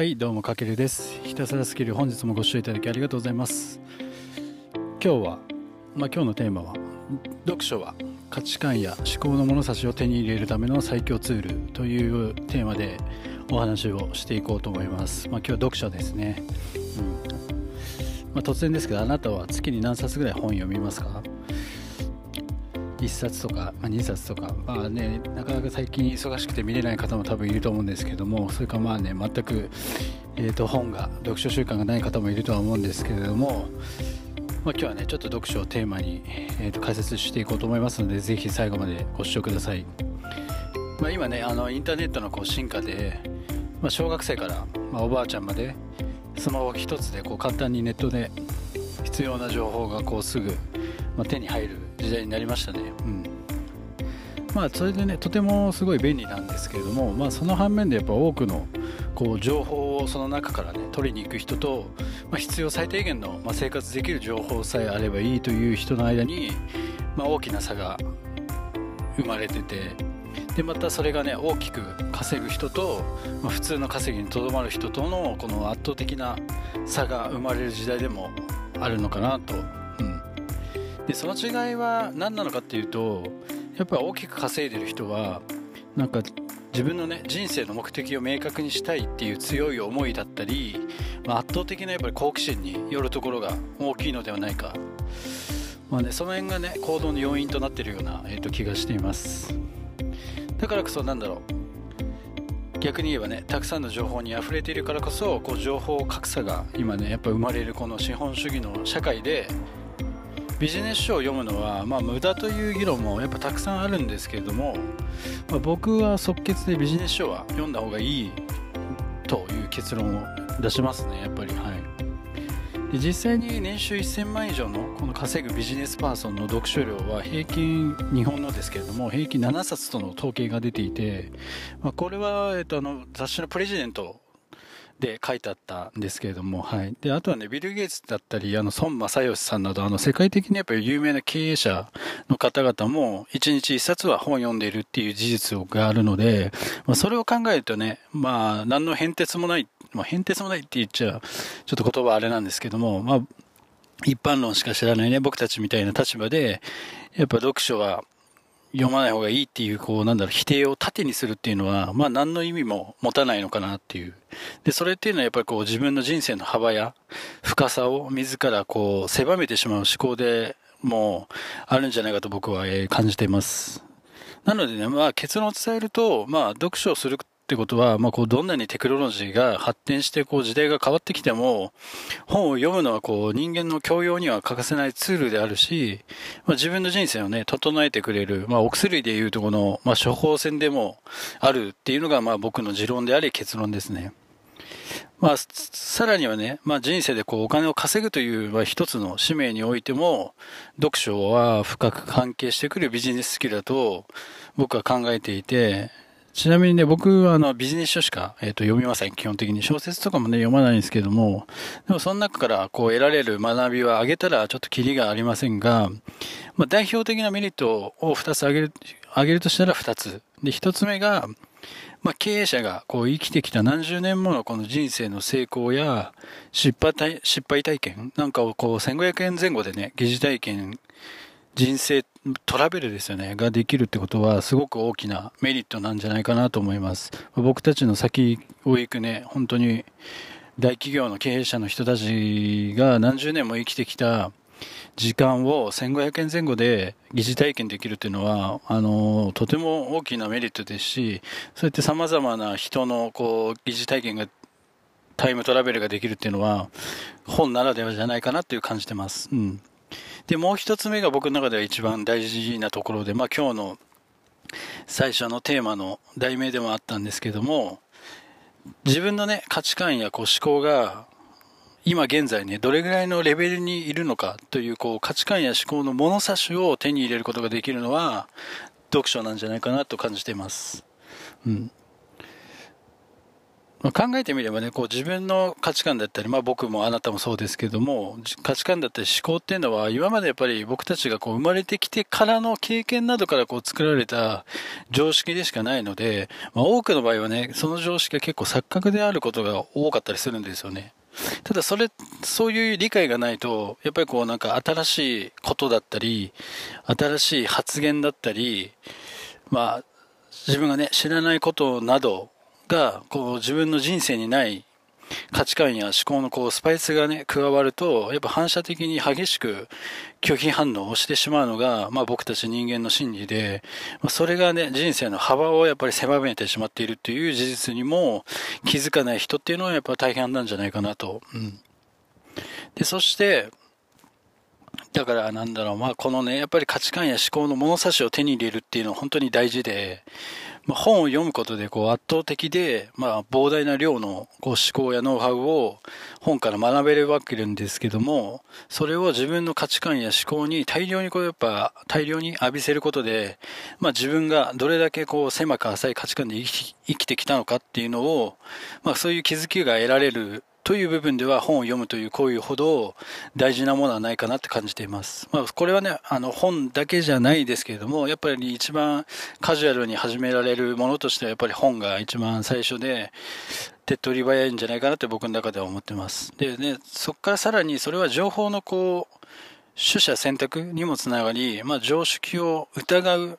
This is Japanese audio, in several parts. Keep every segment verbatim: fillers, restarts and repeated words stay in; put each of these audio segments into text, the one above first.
はい、どうもかけるです。ひたすらスキル、本日もご視聴いただきありがとうございます。今日は、まあ、今日のテーマは読書は価値観や思考の物差しを手に入れるための最強ツールというテーマでお話をしていこうと思います。まあ、今日は読書ですね、うんまあ、突然ですけど、あなたは月に何冊ぐらい本読みますか？いっさつとか、まあ、にさつとか、まあね、なかなか最近忙しくて見れない方も多分いると思うんですけども、それかまあね、全く、えーと、本が読書習慣がない方もいるとは思うんですけれども、まあ、今日はねちょっと読書をテーマに、えーと、解説していこうと思いますので、ぜひ最後までご視聴ください。まあ、今ねあのインターネットのこう進化で、まあ、小学生から、まあ、おばあちゃんまでスマホ一つでこう簡単にネットで必要な情報がこうすぐ、まあ、手に入る時代になりましたね。うんまあ、それでねとてもすごい便利なんですけれども、まあ、その反面でやっぱ多くのこう情報をその中からね取りに行く人と、まあ、必要最低限の、まあ、生活できる情報さえあればいいという人の間に、まあ、大きな差が生まれてて、でまたそれがね大きく稼ぐ人と、まあ、普通の稼ぎにとどまる人とのこの圧倒的な差が生まれる時代でもあるのかなと。でその違いは何なのかっていうと、やっぱり大きく稼いでる人はなんか自分のね人生の目的を明確にしたいっていう強い思いだったり、まあ、圧倒的なやっぱり好奇心によるところが大きいのではないか、まあね、その辺がね行動の要因となっているような、えー、と気がしています。だからこそなんだろう、逆に言えばねたくさんの情報にあふれているからこそこう情報格差が今ねやっぱ生まれるこの資本主義の社会で、ビジネス書を読むのは、まあ、無駄という議論もやっぱたくさんあるんですけれども、まあ、僕は即決でビジネス書は読んだ方がいいという結論を出しますね、やっぱり。はい、で実際に年収いっせんまん以上のこの稼ぐビジネスパーソンの読書量は平均、日本のですけれども平均ななさつとの統計が出ていて、まあ、これは、えっと、あの雑誌のプレジデントで書いてあったんですけれども、はい、であとはねビル・ゲイツだったりあの孫正義さんなど、あの世界的にやっぱり有名な経営者の方々もいちにちいっさつは本を読んでいるっていう事実があるので、まあ、それを考えるとね、まあ、何の変哲もない、まあ、変哲もないって言っちゃちょっと言葉あれなんですけども、まあ、一般論しか知らないね僕たちみたいな立場でやっぱ読書は読まない方がいいっていう、こうなんだろう、否定を盾にするっていうのは、まあ何の意味も持たないのかなっていう。で、それっていうのはやっぱりこう自分の人生の幅や深さを自らこう狭めてしまう思考でもあるんじゃないかと僕は感じています。なのでね、まあ結論を伝えると、まあ読書をするってことは、まあこうどんなにテクノロジーが発展してこう時代が変わってきても、本を読むのはこう人間の教養には欠かせないツールであるし、まあ、自分の人生をね整えてくれる、まあ、お薬でいうとこの、まあ、処方箋でもあるっていうのがまあ僕の持論であり結論ですね。まあ、さらにはね、まあ、人生でこうお金を稼ぐという、まあ、一つの使命においても読書は深く関係してくるビジネススキルだと僕は考えていて、ちなみにね、僕はあのビジネス書しか、えーと、読みません。基本的に小説とかもね読まないんですけども、でもその中からこう得られる学びは挙げたらちょっとキリがありませんが、まあ、代表的なメリットをふたつ挙げる、挙げるとしたらふたつで、ひとつめが、まあ、経営者がこう生きてきた何十年ものこの人生の成功や失敗、失敗体験なんかをこうせんごひゃくえんぜん後でね疑似体験、人生トラベルですよねができるってことはすごく大きなメリットなんじゃないかなと思います。僕たちの先を行くね本当に大企業の経営者の人たちが何十年も生きてきた時間をせんごひゃくえんぜん後で疑似体験できるというのはあのとても大きなメリットですし、そうやってさまざまな人のこう疑似体験がタイムトラベルができるっていうのは本ならではじゃないかなという感じてます。うんでもう一つ目が僕の中では一番大事なところで、まあ、今日の最初のテーマの題名でもあったんですけども、自分の、ね、価値観やこう思考が今現在、ね、どれぐらいのレベルにいるのかという、こう価値観や思考の物差しを手に入れることができるのは読書なんじゃないかなと感じています。うん考えてみればね、こう自分の価値観だったり、まあ、僕もあなたもそうですけども、価値観だったり思考っていうのは、今までやっぱり僕たちがこう生まれてきてからの経験などからこう作られた常識でしかないので、まあ、多くの場合はね、その常識が結構錯覚であることが多かったりするんですよね。ただそれ、そういう理解がないと、やっぱりこうなんか新しいことだったり、新しい発言だったり、まあ、自分がね、知らないことなど、がこう自分の人生にない価値観や思考のこうスパイスがね加わると、やっぱ反射的に激しく拒否反応をしてしまうのが、まあ、僕たち人間の心理で、まあ、それがね人生の幅をやっぱり狭めてしまっているという事実にも気づかない人っていうのはやっぱ大変なんじゃないかなと、うん、でそしてだからなんだろう、まあ、このねやっぱり価値観や思考の物差しを手に入れるっていうのは本当に大事で、本を読むことでこう圧倒的で、まあ、膨大な量のこう思考やノウハウを本から学べるわけなんですけども、それを自分の価値観や思考に大量にこうやっぱ大量に浴びせることで、まあ、自分がどれだけこう狭く浅い価値観で生き、生きてきたのかっていうのを、まあ、そういう気づきが得られるという部分では本を読むという行為ほど大事なものはないかなって感じています。まあ、これはね、あの本だけじゃないですけれども、やっぱり一番カジュアルに始められるものとしてはやっぱり本が一番最初で手っ取り早いんじゃないかなって僕の中では思ってます。でね、そこからさらにそれは情報のこう取捨選択にもつながり、まあ、常識を疑う。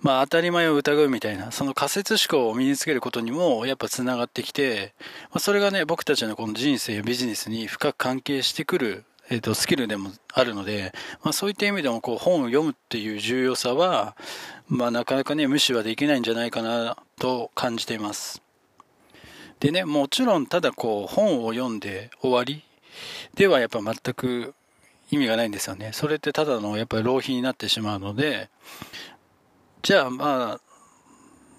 まあ、当たり前を疑うみたいな、その仮説思考を身につけることにもやっぱつながってきて、まあ、それがね僕たちのこの人生やビジネスに深く関係してくる、えーと、スキルでもあるので、まあ、そういった意味でもこう本を読むっていう重要さは、まあ、なかなかね無視はできないんじゃないかなと感じています。でね、もちろんただこう本を読んで終わりではやっぱ全く意味がないんですよね。それってただのやっぱり浪費になってしまうので、じゃあま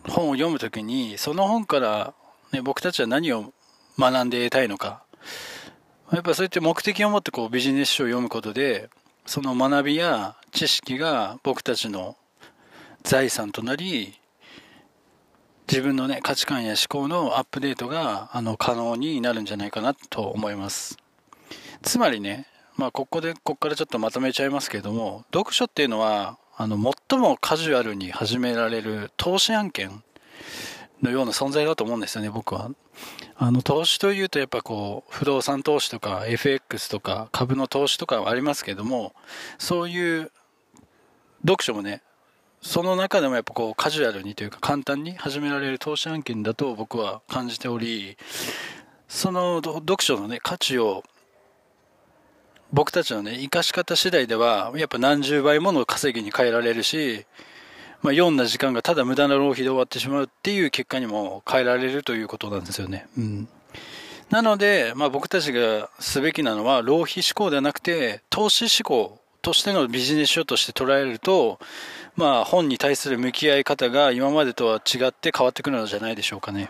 あ本を読むときにその本から、ね、僕たちは何を学んで得たいのか、やっぱそういった目的を持ってこうビジネス書を読むことで、その学びや知識が僕たちの財産となり、自分のね価値観や思考のアップデートがあの可能になるんじゃないかなと思います。つまりね、まあ、ここでここからちょっとまとめちゃいますけれども、読書っていうのはあの最もカジュアルに始められる投資案件のような存在だと思うんですよね、僕は。あの投資というとやっぱこう不動産投資とか エフエックス とか株の投資とかはありますけども、そういう読書もねその中でもやっぱこうカジュアルにというか簡単に始められる投資案件だと僕は感じており、その読書のね価値を僕たちのね生かし方次第ではやっぱ何十倍もの稼ぎに変えられるし、まあ、よんな時間がただ無駄な浪費で終わってしまうっていう結果にも変えられるということなんですよね、うん、なので、まあ、僕たちがすべきなのは浪費思考ではなくて投資思考としてのビジネス書として捉えると、まあ、本に対する向き合い方が今までとは違って変わってくるのじゃないでしょうかね。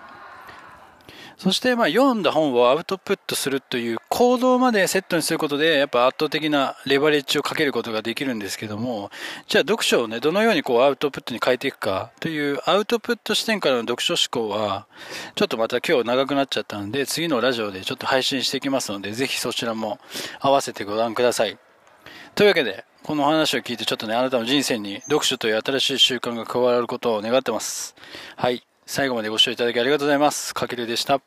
そしてまあ読んだ本をアウトプットするという行動までセットにすることでやっぱ圧倒的なレバレッジをかけることができるんですけども、じゃあ読書をねどのようにこうアウトプットに変えていくかというアウトプット視点からの読書思考はちょっとまた今日長くなっちゃったので次のラジオでちょっと配信していきますので、ぜひそちらも合わせてご覧ください。というわけでこの話を聞いてちょっとねあなたの人生に読書という新しい習慣が加わることを願ってます。はい、最後までご視聴いただきありがとうございます。かけるでした。